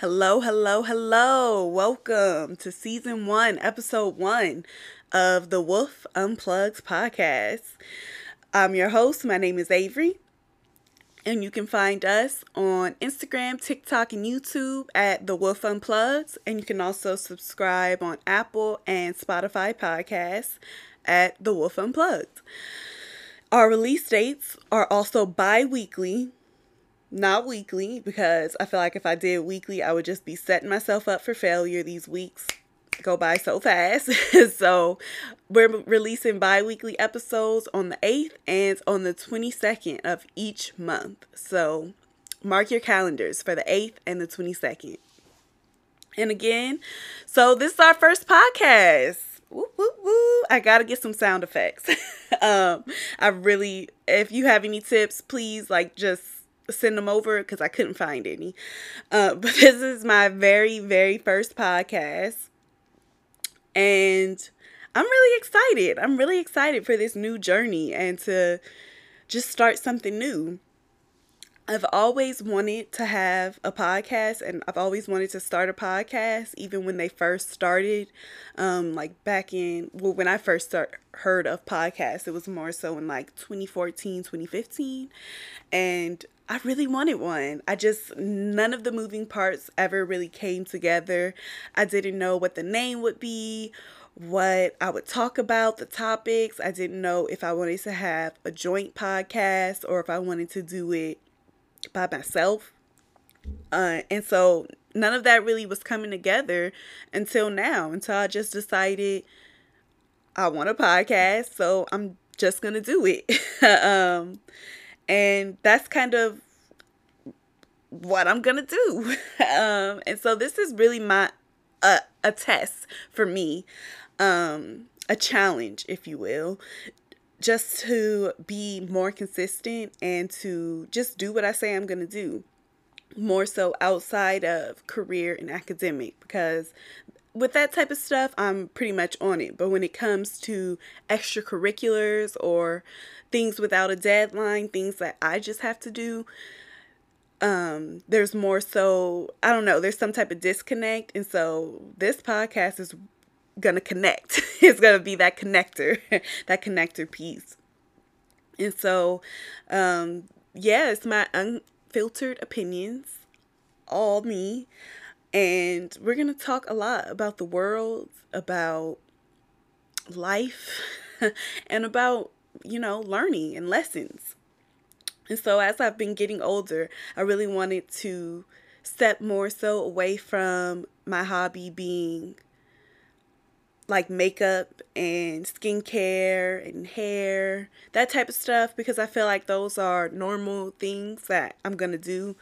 Hello, hello, hello. Welcome to season 1, episode 1 of the Wolf Unplugged podcast. I'm your host. My name is Avery. And you can find us on Instagram, TikTok, and YouTube at The Wolf Unplugged. And you can also subscribe on Apple and Spotify podcasts at The Wolf Unplugged. Our release dates are also bi-weekly, not weekly, because I feel like if I did weekly, I would just be setting myself up for failure. These weeks go by so fast. So we're releasing bi-weekly episodes on the 8th and on the 22nd of each month. So mark your calendars for the 8th and the 22nd. And again, so this is our first podcast. Whoop, whoop, whoop. I gotta get some sound effects. If you have any tips, please just send them over because I couldn't find any. But this is my very, very first podcast. And I'm really excited. I'm really excited for this new journey and to just start something new. I've always wanted to have a podcast, and I've always wanted to start a podcast, even when they first started, when I first heard of podcasts, it was more so in 2014, 2015, and I really wanted one. None of the moving parts ever really came together. I didn't know what the name would be, what I would talk about, the topics. I didn't know if I wanted to have a joint podcast or if I wanted to do it by myself, and so none of that really was coming together until now, until I just decided I want a podcast, so I'm just gonna do it. And that's kind of what I'm gonna do. And so this is really my a test for me, a challenge, if you will, just to be more consistent and to just do what I say I'm going to do, more so outside of career and academic, because with that type of stuff, I'm pretty much on it. But when it comes to extracurriculars or things without a deadline, things that I just have to do, there's more so, I don't know, there's some type of disconnect. And so this podcast is gonna connect. It's gonna be that connector, that connector piece. And so, it's my unfiltered opinions, all me. And we're gonna talk a lot about the world, about life, and about, learning and lessons. And so as I've been getting older, I really wanted to step more so away from my hobby being makeup and skincare and hair, that type of stuff, because I feel like those are normal things that I'm going to do.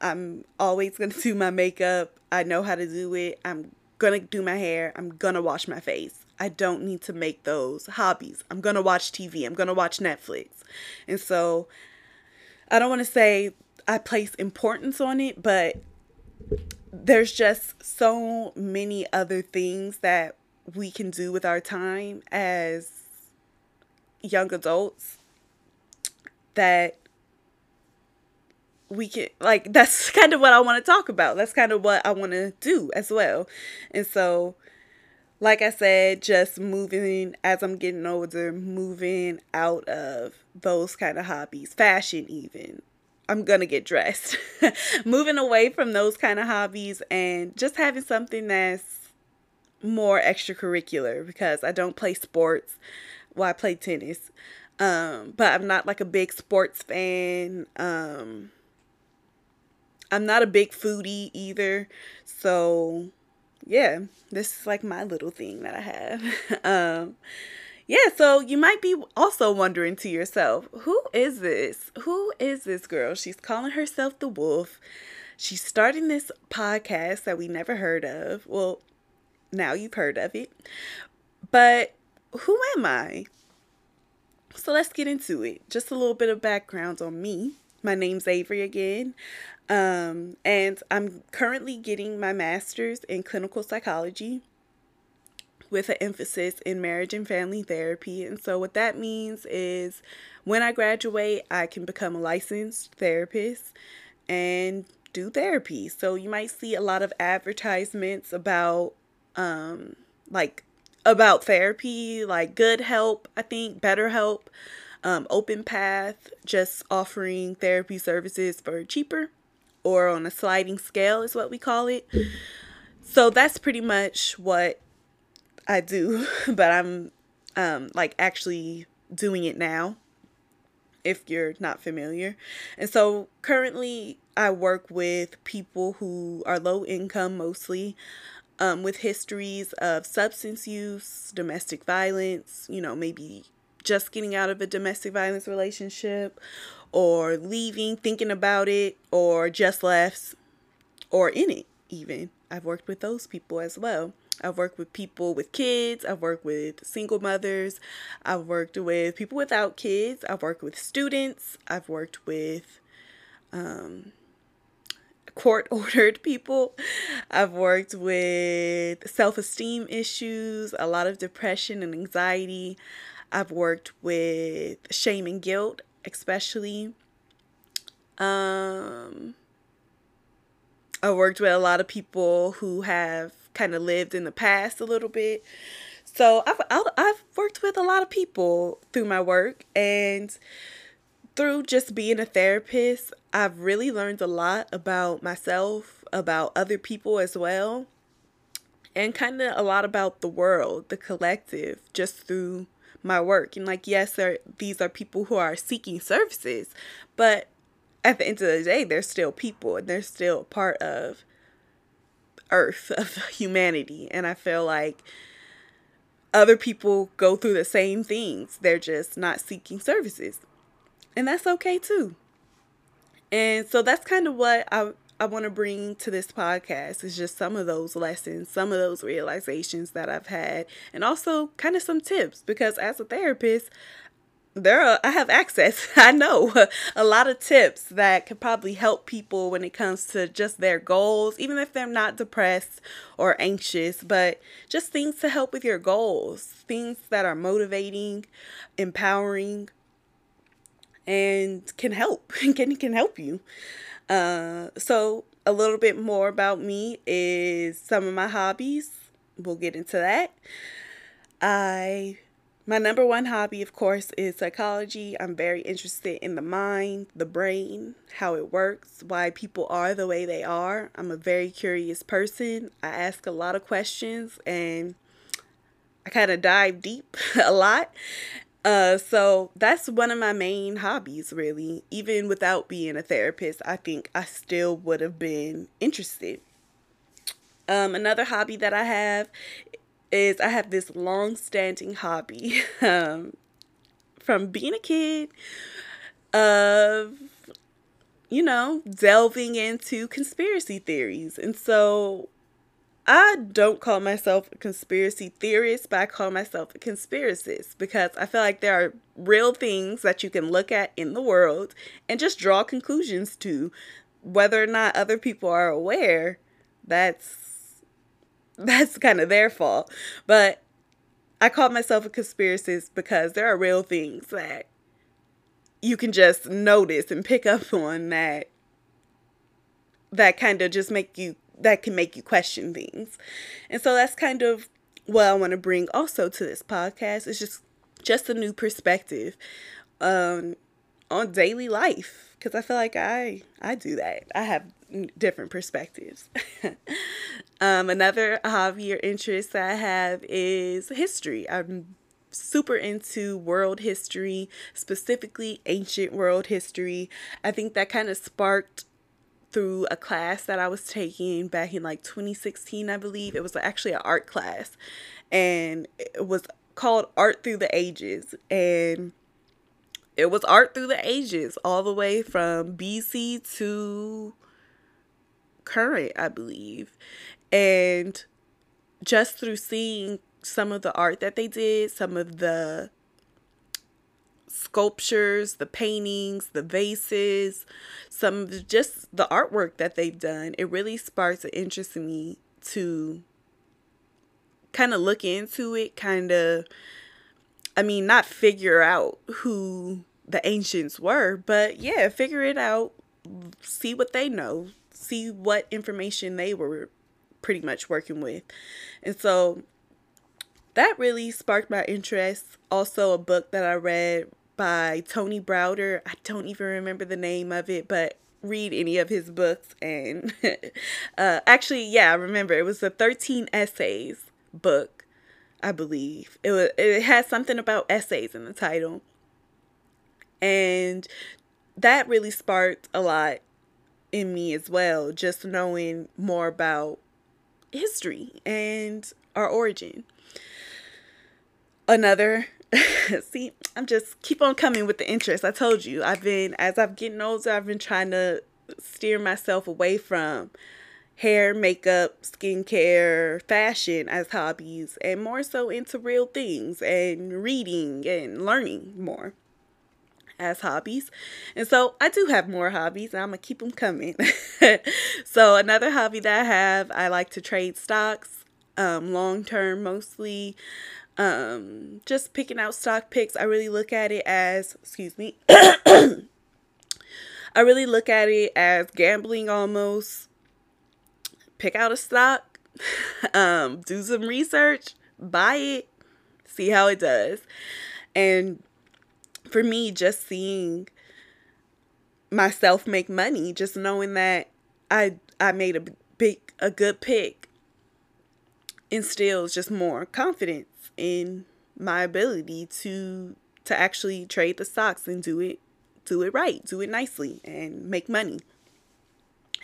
I'm always going to do my makeup. I know how to do it. I'm going to do my hair. I'm going to wash my face. I don't need to make those hobbies. I'm going to watch TV. I'm going to watch Netflix. And so I don't want to say I place importance on it, but there's just so many other things that we can do with our time as young adults that we can, that's kind of what I want to talk about. That's kind of what I want to do as well. And so, like I said, just moving as I'm getting older, moving out of those kind of hobbies, fashion even. I'm going to get dressed. Moving away from those kind of hobbies and just having something that's more extracurricular, because I don't play sports. Well, I play tennis, but I'm not a big sports fan. I'm not a big foodie either. So yeah, this is my little thing that I have. So you might be also wondering to yourself, who is this? Who is this girl? She's calling herself the Wolf. She's starting this podcast that we never heard of. Well, now you've heard of it, but who am I? So let's get into it. Just a little bit of background on me. My name's Avery again, and I'm currently getting my master's in clinical psychology with an emphasis in marriage and family therapy. And so what that means is when I graduate, I can become a licensed therapist and do therapy. So you might see a lot of advertisements about about therapy, like Good Help, I think, Better Help, Open Path, just offering therapy services for cheaper, or on a sliding scale is what we call it. So that's pretty much what I do, but I'm actually doing it now, if you're not familiar. And so currently I work with people who are low income, mostly, with histories of substance use, domestic violence, you know, maybe just getting out of a domestic violence relationship, or leaving, thinking about it, or just left, or in it even. I've worked with those people as well. I've worked with people with kids. I've worked with single mothers. I've worked with people without kids. I've worked with students. I've worked with court-ordered people. I've worked with self-esteem issues, a lot of depression and anxiety. I've worked with shame and guilt, especially. I worked with a lot of people who have kind of lived in the past a little bit. So I've worked with a lot of people through my work, and through just being a therapist, I've really learned a lot about myself, about other people as well, and kind of a lot about the world, the collective, just through my work. And like, yes, these are people who are seeking services, but at the end of the day, they're still people, and they're still part of Earth, of humanity. And I feel like other people go through the same things. They're just not seeking services, and that's okay too. And so that's kind of what I want to bring to this podcast, is just some of those lessons, some of those realizations that I've had, and also kind of some tips, because as a therapist, I have access. I know a lot of tips that could probably help people when it comes to just their goals, even if they're not depressed or anxious, but just things to help with your goals, things that are motivating, empowering, and can help you. So a little bit more about me is some of my hobbies. We'll get into that. My number one hobby, of course, is psychology. I'm very interested in the mind, the brain, how it works, why people are the way they are. I'm a very curious person. I ask a lot of questions, and I kind of dive deep a lot. So that's one of my main hobbies, really. Even without being a therapist, I think I still would have been interested. Another hobby that I have is I have this long-standing hobby from being a kid of, you know, delving into conspiracy theories. And so I don't call myself a conspiracy theorist, but I call myself a conspiracist, because I feel like there are real things that you can look at in the world and just draw conclusions to. Whether or not other people are aware, that's kind of their fault. But I call myself a conspiracist because there are real things that you can just notice and pick up on that kind of just can make you question things. And so that's kind of what I want to bring also to this podcast. It's just a new perspective on daily life, because I feel like I do that. I have different perspectives. Another hobby or interest that I have is history. I'm super into world history, specifically ancient world history. I think that kind of sparked through a class that I was taking back in 2016, I believe. It was actually an art class, and it was called Art Through the Ages. And it was art through the ages, all the way from BC to current, I believe. And just through seeing some of the art that they did, some of the sculptures, the paintings, the vases, some of just the artwork that they've done, it really sparks an interest in me to kind of look into it, not figure out who the ancients were, but yeah, figure it out, see what they know, see what information they were pretty much working with. And so that really sparked my interest. Also, a book that I read by Tony Browder. I don't even remember the name of it, but read any of his books. And actually, yeah, I remember it was a 13 essays book, I believe. It had something about essays in the title. And that really sparked a lot in me as well, just knowing more about history and our origin. Another, see, I'm just keep on coming with the interest. I told you, as I've getting older, I've been trying to steer myself away from hair, makeup, skincare, fashion as hobbies, and more so into real things and reading and learning more as hobbies. And so I do have more hobbies, and I'm gonna keep them coming. So another hobby that I have, I like to trade stocks, long term mostly. Just picking out stock picks. I really look at it as, excuse me, I really look at it as gambling almost. Pick out a stock, do some research, buy it, see how it does. And for me, just seeing myself make money, just knowing that I made a good pick, instills just more confidence in my ability to actually trade the stocks and do it right, do it nicely, and make money.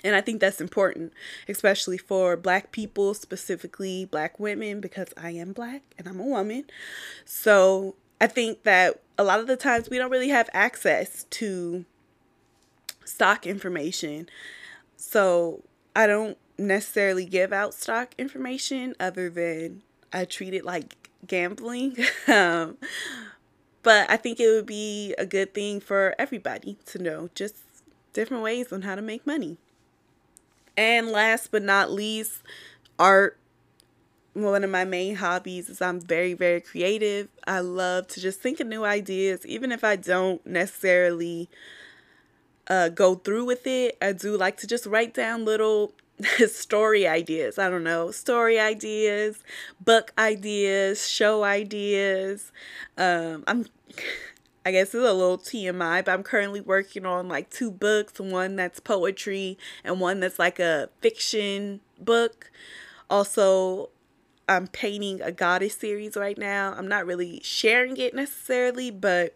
And I think that's important, especially for Black people, specifically Black women, because I am Black and I'm a woman. So I think that a lot of the times we don't really have access to stock information. So I don't necessarily give out stock information, other than I treat it like gambling. But I think it would be a good thing for everybody to know, just different ways on how to make money. And last but not least, art. One of my main hobbies is I'm very, very creative. I love to just think of new ideas. Even if I don't necessarily go through with it, I do like to just write down little story ideas. I don't know, story ideas, book ideas, show ideas. I guess it's a little TMI, but I'm currently working on like 2 books, one that's poetry and one that's like a fiction book. Also, I'm painting a goddess series right now. I'm not really sharing it necessarily, but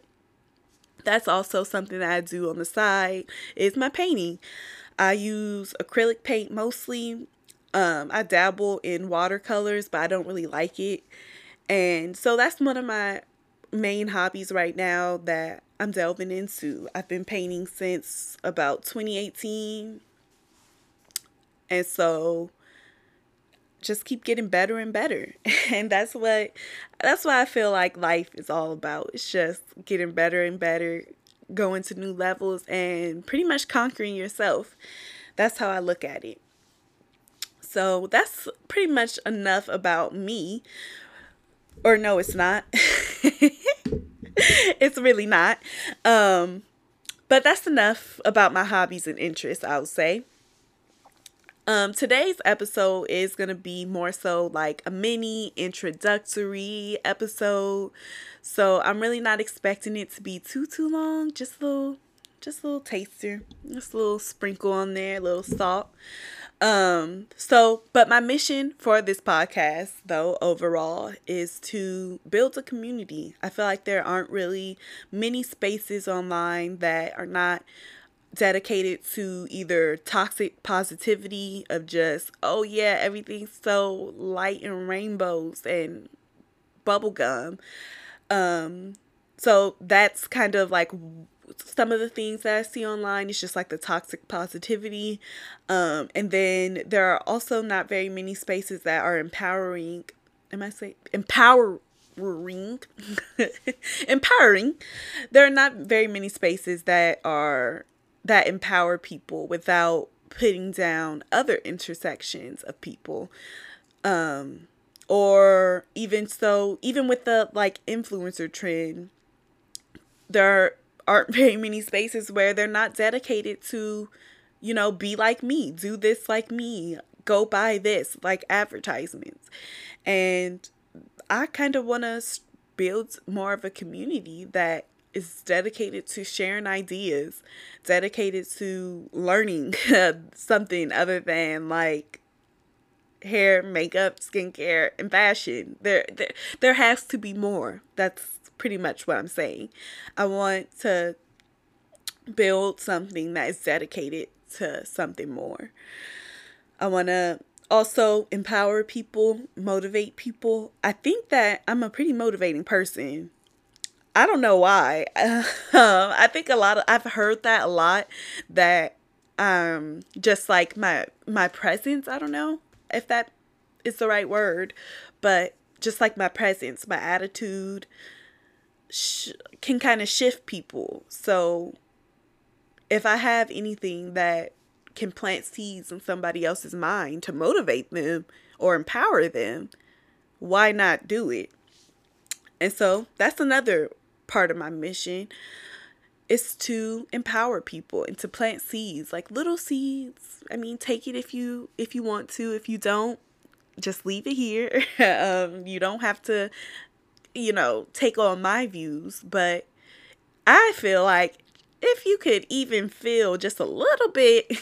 that's also something that I do on the side, is my painting. I use acrylic paint mostly. I dabble in watercolors, but I don't really like it. And so that's one of my main hobbies right now that I'm delving into. I've been painting since about 2018. And so just keep getting better and better. And that's why I feel like life is all about. It's just getting better and better, going to new levels, and pretty much conquering yourself. That's how I look at it. So that's pretty much enough about me. Or no, it's not. It's really not. But that's enough about my hobbies and interests, I would say. Today's episode is going to be more so like a mini introductory episode. So I'm really not expecting it to be too long. Just a little taster, just a little sprinkle on there, a little salt. But my mission for this podcast though, overall, is to build a community. I feel like there aren't really many spaces online that are not dedicated to either toxic positivity of just, oh yeah, everything's so light and rainbows and bubblegum. So that's kind of like some of the things that I see online. It's just like the toxic positivity. And then there are also not very many spaces that are empowering. Empowering. There are not very many spaces that empower people without putting down other intersections of people. Or even with the like influencer trend, there aren't very many spaces where they're not dedicated to you know, be like me, do this like me, go buy this, like advertisements. And I kind of want to build more of a community that is dedicated to sharing ideas, dedicated to learning something other than like hair, makeup, skincare, and fashion. There has to be more. That's pretty much what I'm saying. I want to build something that is dedicated to something more. I want to also empower people, motivate people. I think that I'm a pretty motivating person. I don't know why. I think I've heard that a lot, that just like my presence, I don't know if that is the right word, but just like my presence, my attitude can kind of shift people. So if I have anything that can plant seeds in somebody else's mind to motivate them or empower them, why not do it? And so that's another part of my mission, is to empower people and to plant seeds, like little seeds. I mean, take it if you want to. If you don't, just leave it here. You don't have to, you know, take on my views. But I feel like if you could even feel just a little bit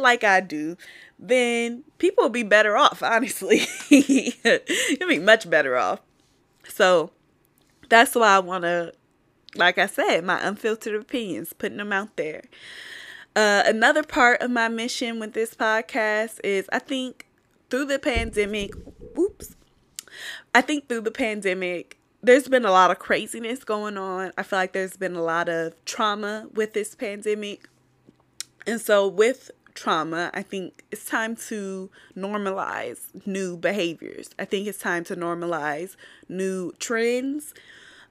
like I do, then people will be better off, honestly. You'll be much better off. So that's why I want to, like I said, my unfiltered opinions, putting them out there. Another part of my mission with this podcast is, I think through the pandemic, there's been a lot of craziness going on. I feel like there's been a lot of trauma with this pandemic. And so with trauma, I think it's time to normalize new behaviors. I think it's time to normalize new trends.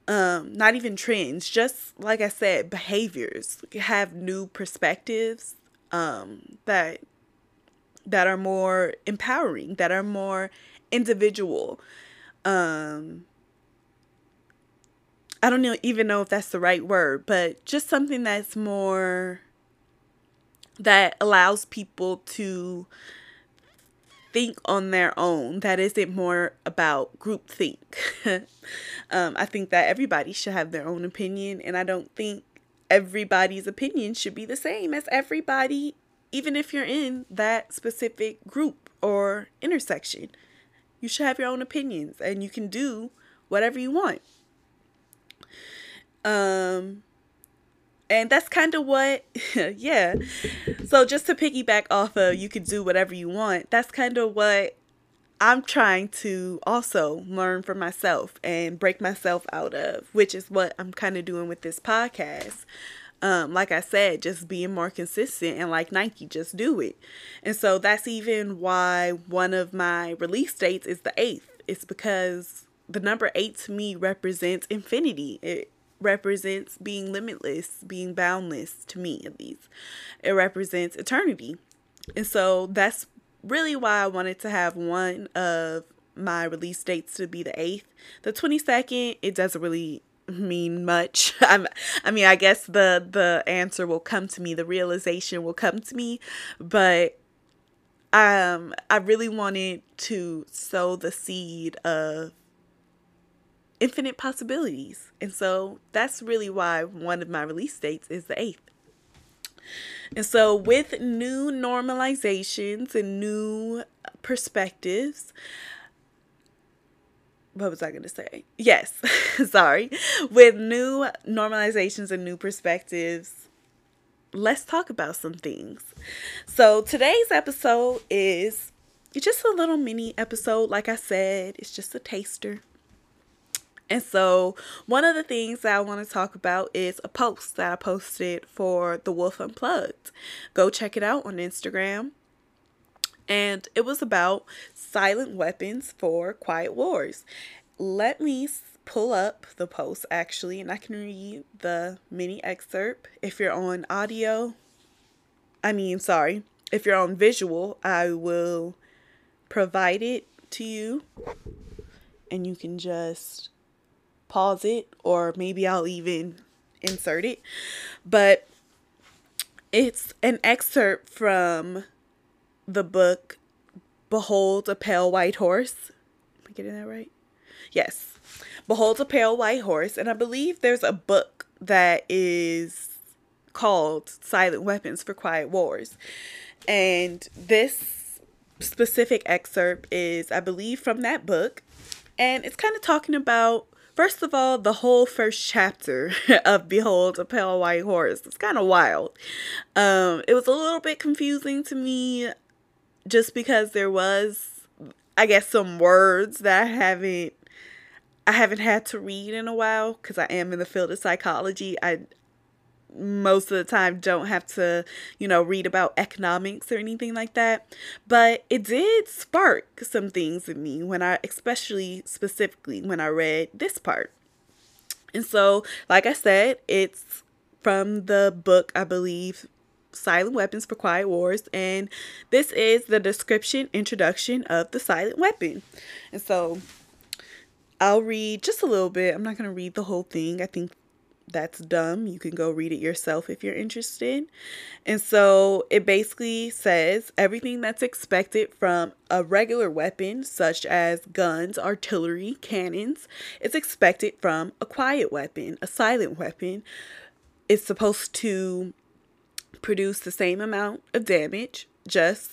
Not even trends, just like I said, behaviors. Have new perspectives that are more empowering, that are more individual. I don't even know if that's the right word, but just something that's more, that allows people to think on their own, that isn't more about groupthink. I think that everybody should have their own opinion, and I don't think everybody's opinion should be the same as everybody, even if you're in that specific group or intersection. You should have your own opinions, and you can do whatever you want. And that's kind of what, yeah. So just to piggyback off of, you can do whatever you want. That's kind of what I'm trying to also learn for myself and break myself out of, which is what I'm kind of doing with this podcast. Like I said, just being more consistent, and like Nike, just do it. And so that's even why one of my release dates is the 8th. It's because the number 8 to me represents infinity. It represents being limitless, being boundless, to me at least. It represents eternity. And so that's really why I wanted to have one of my release dates to be the 8th. The 22nd, it doesn't really mean much. I mean, I guess the answer will come to me, the realization will come to me, but I really wanted to sow the seed of infinite possibilities. And so that's really why one of my release dates is the 8th. And so with new normalizations and new perspectives, what was I going to say? Yes, sorry. With new normalizations and new perspectives, let's talk about some things. So today's episode is just a little mini episode. Like I said, it's just a taster. And so one of the things that I want to talk about is a post that I posted for The Wolf Unplugged. Go check it out on Instagram. And it was about silent weapons for quiet wars. Let me pull up the post actually, and I can read the mini excerpt. If you're on visual, I will provide it to you, and you can just pause it, or maybe I'll even insert it. But It's an excerpt from the book Behold a Pale White Horse. Am I getting that right? Yes. Behold a Pale White Horse. And I believe there's a book that is called Silent Weapons for Quiet Wars. And this specific excerpt is, I believe, from that book. And it's kind of talking about, first of all, the whole first chapter of Behold a Pale White Horse. It's kind of wild. It was a little bit confusing to me just because there was, I guess, some words that I haven't had to read in a while, because I am in the field of psychology. I most of the time don't have to, read about economics or anything like that. But it did spark some things in me when I, especially specifically when I read this part. And so, like I said, it's from the book, I believe, Silent Weapons for Quiet Wars. And this is the description, introduction of the silent weapon. And so I'll read just a little bit. I'm not going to read the whole thing. I think that's dumb. You can go read it yourself if you're interested. And so it basically says everything that's expected from a regular weapon, such as guns, artillery, cannons, is expected from a quiet weapon. A silent weapon is supposed to produce the same amount of damage, just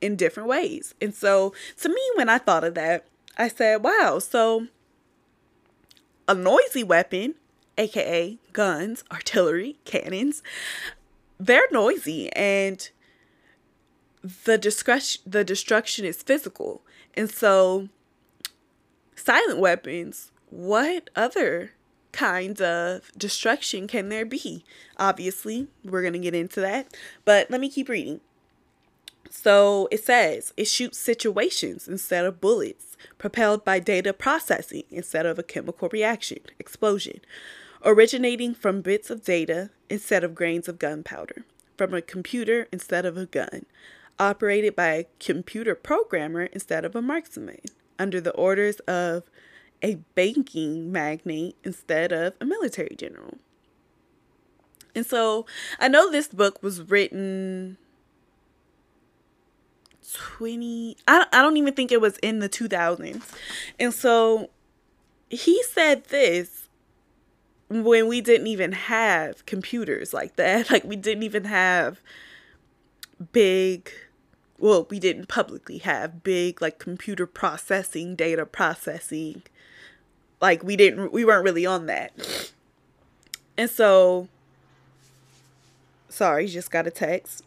in different ways. And so to me, when I thought of that, I said, wow, so a noisy weapon, aka guns, artillery, cannons, they're noisy, and the destruction is physical. And so silent weapons, what other kinds of destruction can there be? Obviously, we're going to get into that, but let me keep reading. So it says it shoots situations instead of bullets, propelled by data processing instead of a chemical reaction, explosion, originating from bits of data instead of grains of gunpowder, from a computer instead of a gun, operated by a computer programmer instead of a marksman, under the orders of a banking magnate instead of a military general. And so I know this book was written I don't even think it was in the 2000s. And so he said this when we didn't even have computers like that. Like, we didn't even have we didn't publicly have big, like, computer processing, data processing. Like, we weren't really on that. And so, sorry, just got a text.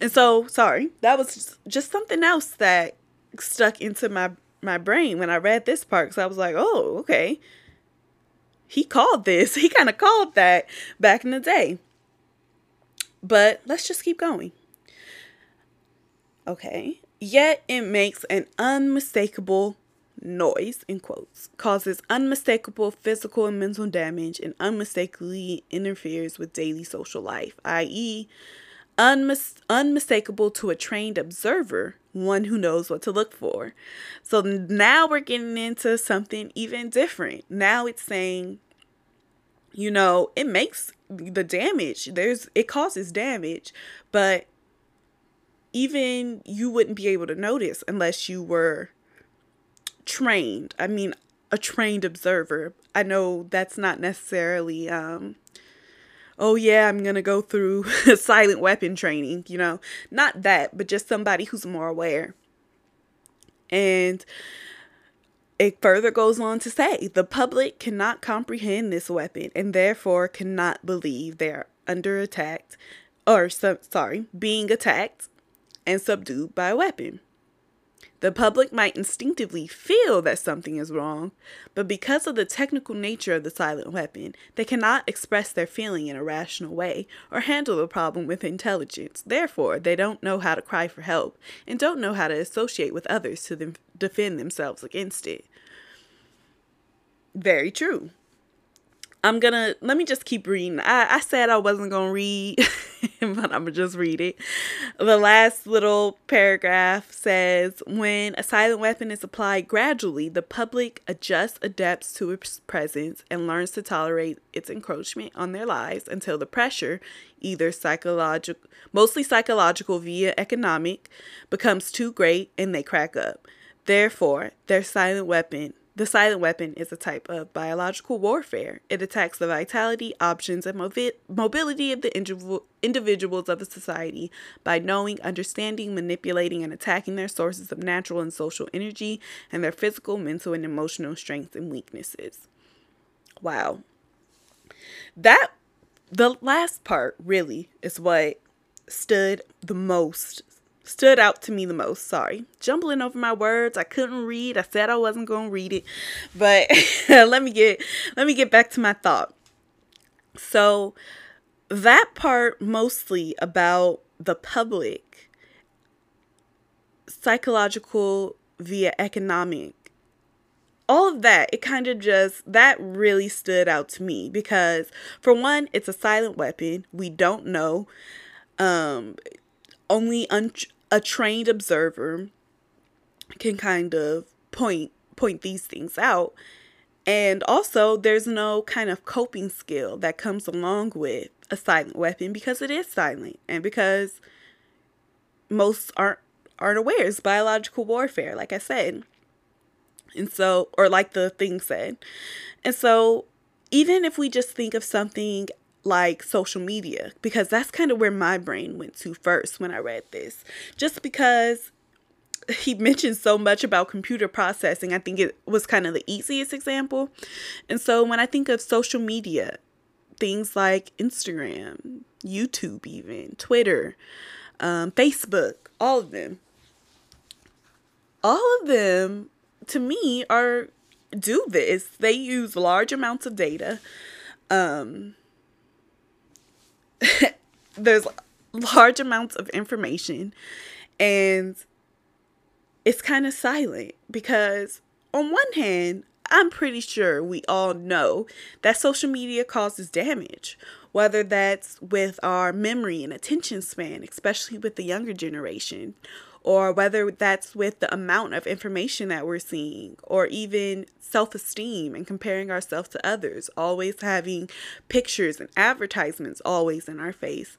And so, sorry, that was just something else that stuck into my brain when I read this part. So I was like, oh, okay. He called this. He kind of called that back in the day. But let's just keep going. Okay. Yet it makes an unmistakable noise, in quotes, causes unmistakable physical and mental damage, and unmistakably interferes with daily social life, i.e., unmistakable to a trained observer, one who knows what to look for. So now we're getting into something even different. Now it's saying, it makes the damage. It causes damage, but even you wouldn't be able to notice unless you were trained. I mean, a trained observer. I know that's not necessarily oh yeah, I'm going to go through silent weapon training, not that, but just somebody who's more aware. And it further goes on to say, the public cannot comprehend this weapon and therefore cannot believe they're being attacked and subdued by a weapon. The public might instinctively feel that something is wrong, but because of the technical nature of the silent weapon, they cannot express their feeling in a rational way or handle the problem with intelligence. Therefore, they don't know how to cry for help and don't know how to associate with others to defend themselves against it. Very true. let me just keep reading. I said I wasn't going to read, but I'm going to just read it. The last little paragraph says, when a silent weapon is applied gradually, the public adjusts, adapts to its presence, and learns to tolerate its encroachment on their lives until the pressure, either mostly psychological via economic, becomes too great and they crack up. Therefore, the silent weapon is a type of biological warfare. It attacks the vitality, options, and mobility of the individuals of a society by knowing, understanding, manipulating, and attacking their sources of natural and social energy and their physical, mental, and emotional strengths and weaknesses. Wow. The last part really is what stood out to me the most. Sorry, jumbling over my words. I couldn't read. I said I wasn't going to read it, but let me get back to my thought. So that part mostly about the public, psychological via economic, all of that, it kind of just, that really stood out to me because, for one, it's a silent weapon. We don't know. Only a trained observer can kind of point these things out. And also, there's no kind of coping skill that comes along with a silent weapon because it is silent and because most aren't aware. It's biological warfare, like I said. And so, or like the thing said. And so even if we just think of something like social media, because that's kind of where my brain went to first when I read this, just because he mentioned so much about computer processing, I think it was kind of the easiest example. And so when I think of social media, things like Instagram, YouTube, even Twitter, Facebook, all of them, to me, do this. They use large amounts of data. There's large amounts of information, and it's kind of silent because, on one hand, I'm pretty sure we all know that social media causes damage, whether that's with our memory and attention span, especially with the younger generation, or whether that's with the amount of information that we're seeing, or even self-esteem and comparing ourselves to others, always having pictures and advertisements always in our face.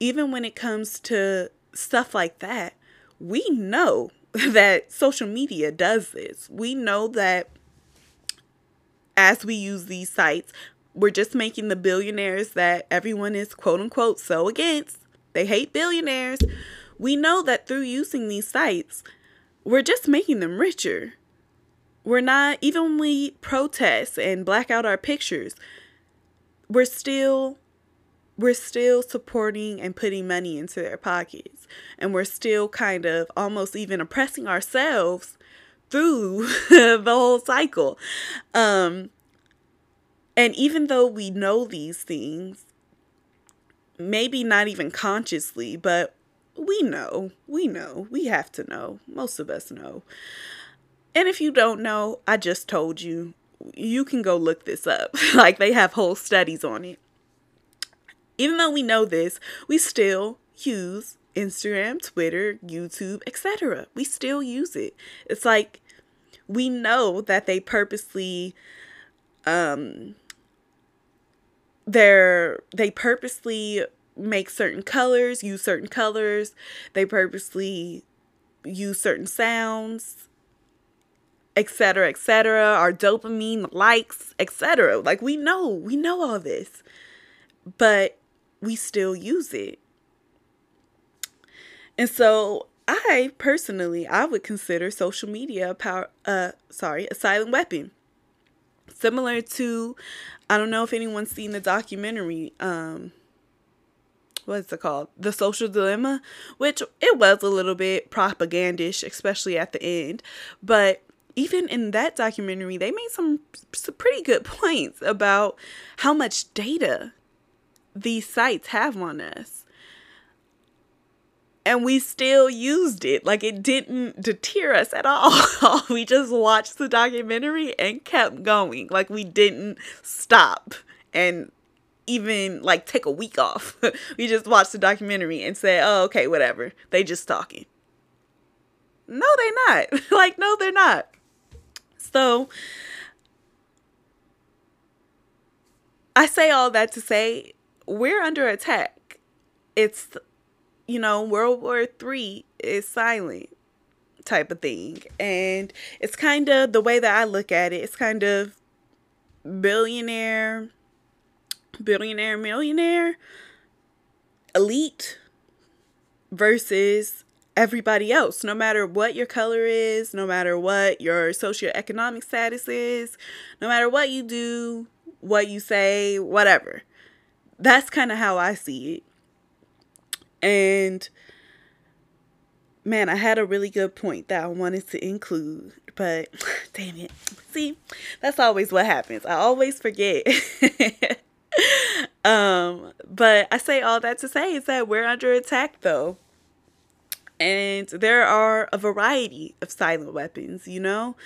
Even when it comes to stuff like that, we know that social media does this. We know that as we use these sites, we're just making the billionaires that everyone is quote unquote so against. They hate billionaires. We know that through using these sites, we're just making them richer. We're not, even when we protest and black out our pictures, we're still supporting and putting money into their pockets. And we're still kind of almost even oppressing ourselves through the whole cycle. And even though we know these things, maybe not even consciously, but we know, we have to know. Most of us know. And if you don't know, I just told you, you can go look this up. Like, they have whole studies on it. Even though we know this, we still use Instagram, Twitter, YouTube, etc. We still use it. It's like, we know that they purposely, make certain colors, use certain colors. They purposely use certain sounds, etc., etc. Our dopamine, likes, etc. Like, we know all this, but we still use it. And so I personally, I would consider social media a silent weapon. Similar to, I don't know if anyone's seen the documentary, what's it called? The Social Dilemma, which it was a little bit propagandish, especially at the end. But even in that documentary, they made some pretty good points about how much data these sites have on us. And we still used it. Like, it didn't deter us at all. We just watched the documentary and kept going. Like, we didn't stop and even like take a week off. We just watched the documentary and said, oh, okay, whatever. They just talking. No, they're not. Like, no, they're not. So I say all that to say we're under attack. It's, you know, World War III is silent type of thing. And it's kind of the way that I look at it. It's kind of billionaire, millionaire, elite versus everybody else, no matter what your color is, no matter what your socioeconomic status is, no matter what you do, what you say, whatever. That's kind of how I see it. And man, I had a really good point that I wanted to include, but damn it. See, that's always what happens. I always forget. But I say all that to say is that we're under attack though. And there are a variety of silent weapons, you know,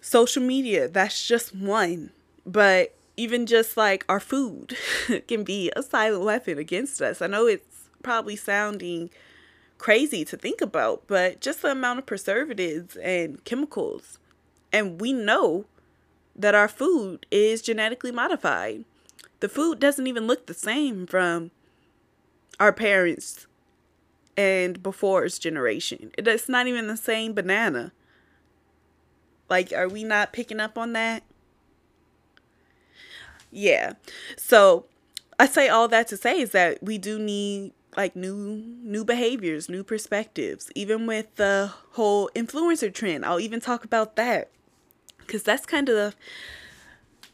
social media, that's just one, but even just like our food can be a silent weapon against us. I know it's probably sounding crazy to think about, but just the amount of preservatives and chemicals. And we know that our food is genetically modified. The food doesn't even look the same from our parents' and before's generation. It's not even the same banana. Like, are we not picking up on that? Yeah. So I say all that to say is that we do need like new behaviors, new perspectives, even with the whole influencer trend. I'll even talk about that, because that's kind of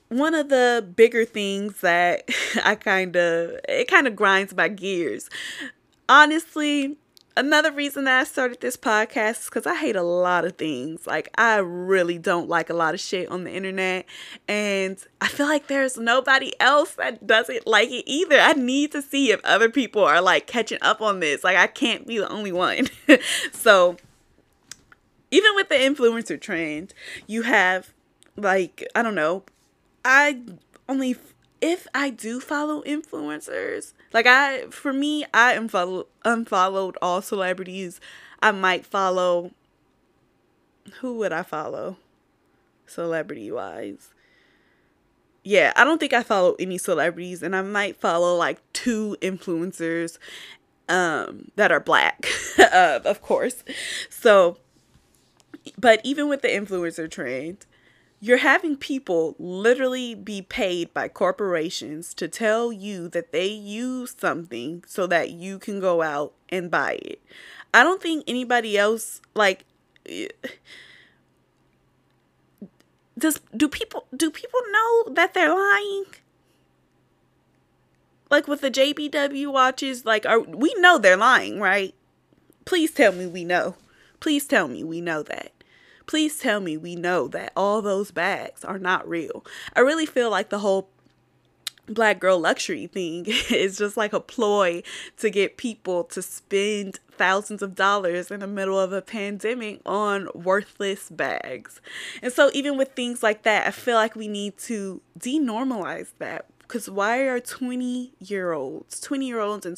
one of the bigger things that it kind of grinds my gears. Honestly, another reason that I started this podcast is because I hate a lot of things. Like, I really don't like a lot of shit on the internet. And I feel like there's nobody else that doesn't like it either. I need to see if other people are like catching up on this. Like, I can't be the only one. So even with the influencer trend, you have like, I don't know. If I do follow influencers, like I unfollowed all celebrities. I might follow, who would I follow celebrity wise? Yeah, I don't think I follow any celebrities, and I might follow like 2 influencers that are black, of course. So, but even with the influencer trend, you're having people literally be paid by corporations to tell you that they use something so that you can go out and buy it. I don't think anybody else, like, do people know that they're lying? Like with the JBW watches, like, we know they're lying, right? Please tell me we know. Please tell me we know that. Please tell me we know that all those bags are not real. I really feel like the whole black girl luxury thing is just like a ploy to get people to spend thousands of dollars in the middle of a pandemic on worthless bags. And so even with things like that, I feel like we need to denormalize that. Because why are 20-year-olds and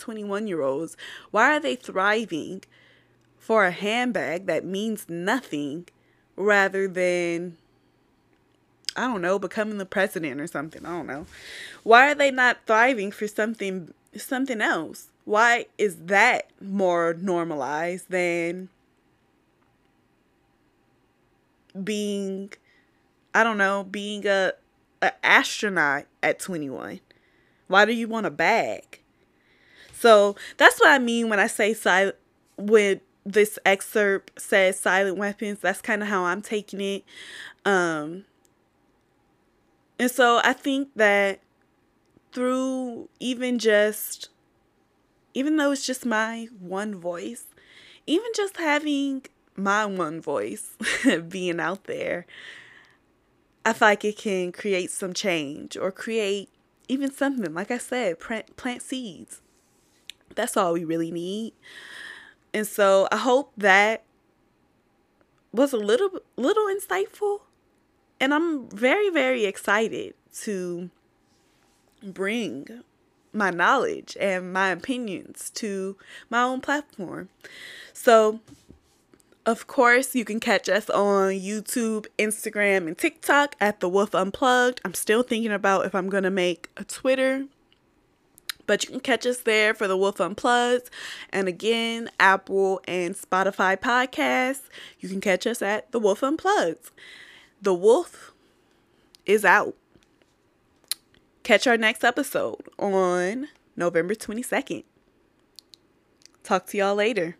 21-year-olds, why are they thriving for a handbag that means nothing? Rather than, I don't know, becoming the president or something. I don't know. Why are they not thriving for something else? Why is that more normalized than being, I don't know, being a astronaut at 21? Why do you want a bag? So that's what I mean when I say this excerpt says silent weapons. That's kind of how I'm taking it. And so I think that through even though it's just my one voice, even just having my one voice being out there, I feel like it can create some change or create even something. Like I said, plant seeds. That's all we really need. And so I hope that was a little insightful, and I'm very, very excited to bring my knowledge and my opinions to my own platform. So, of course, you can catch us on YouTube, Instagram, and TikTok at The Wolf Unplugged. I'm still thinking about if I'm going to make a Twitter, but you can catch us there for The Wolf Unplugged. And again, Apple and Spotify podcasts, you can catch us at The Wolf Unplugged. The Wolf is out. Catch our next episode on November 22nd. Talk to y'all later.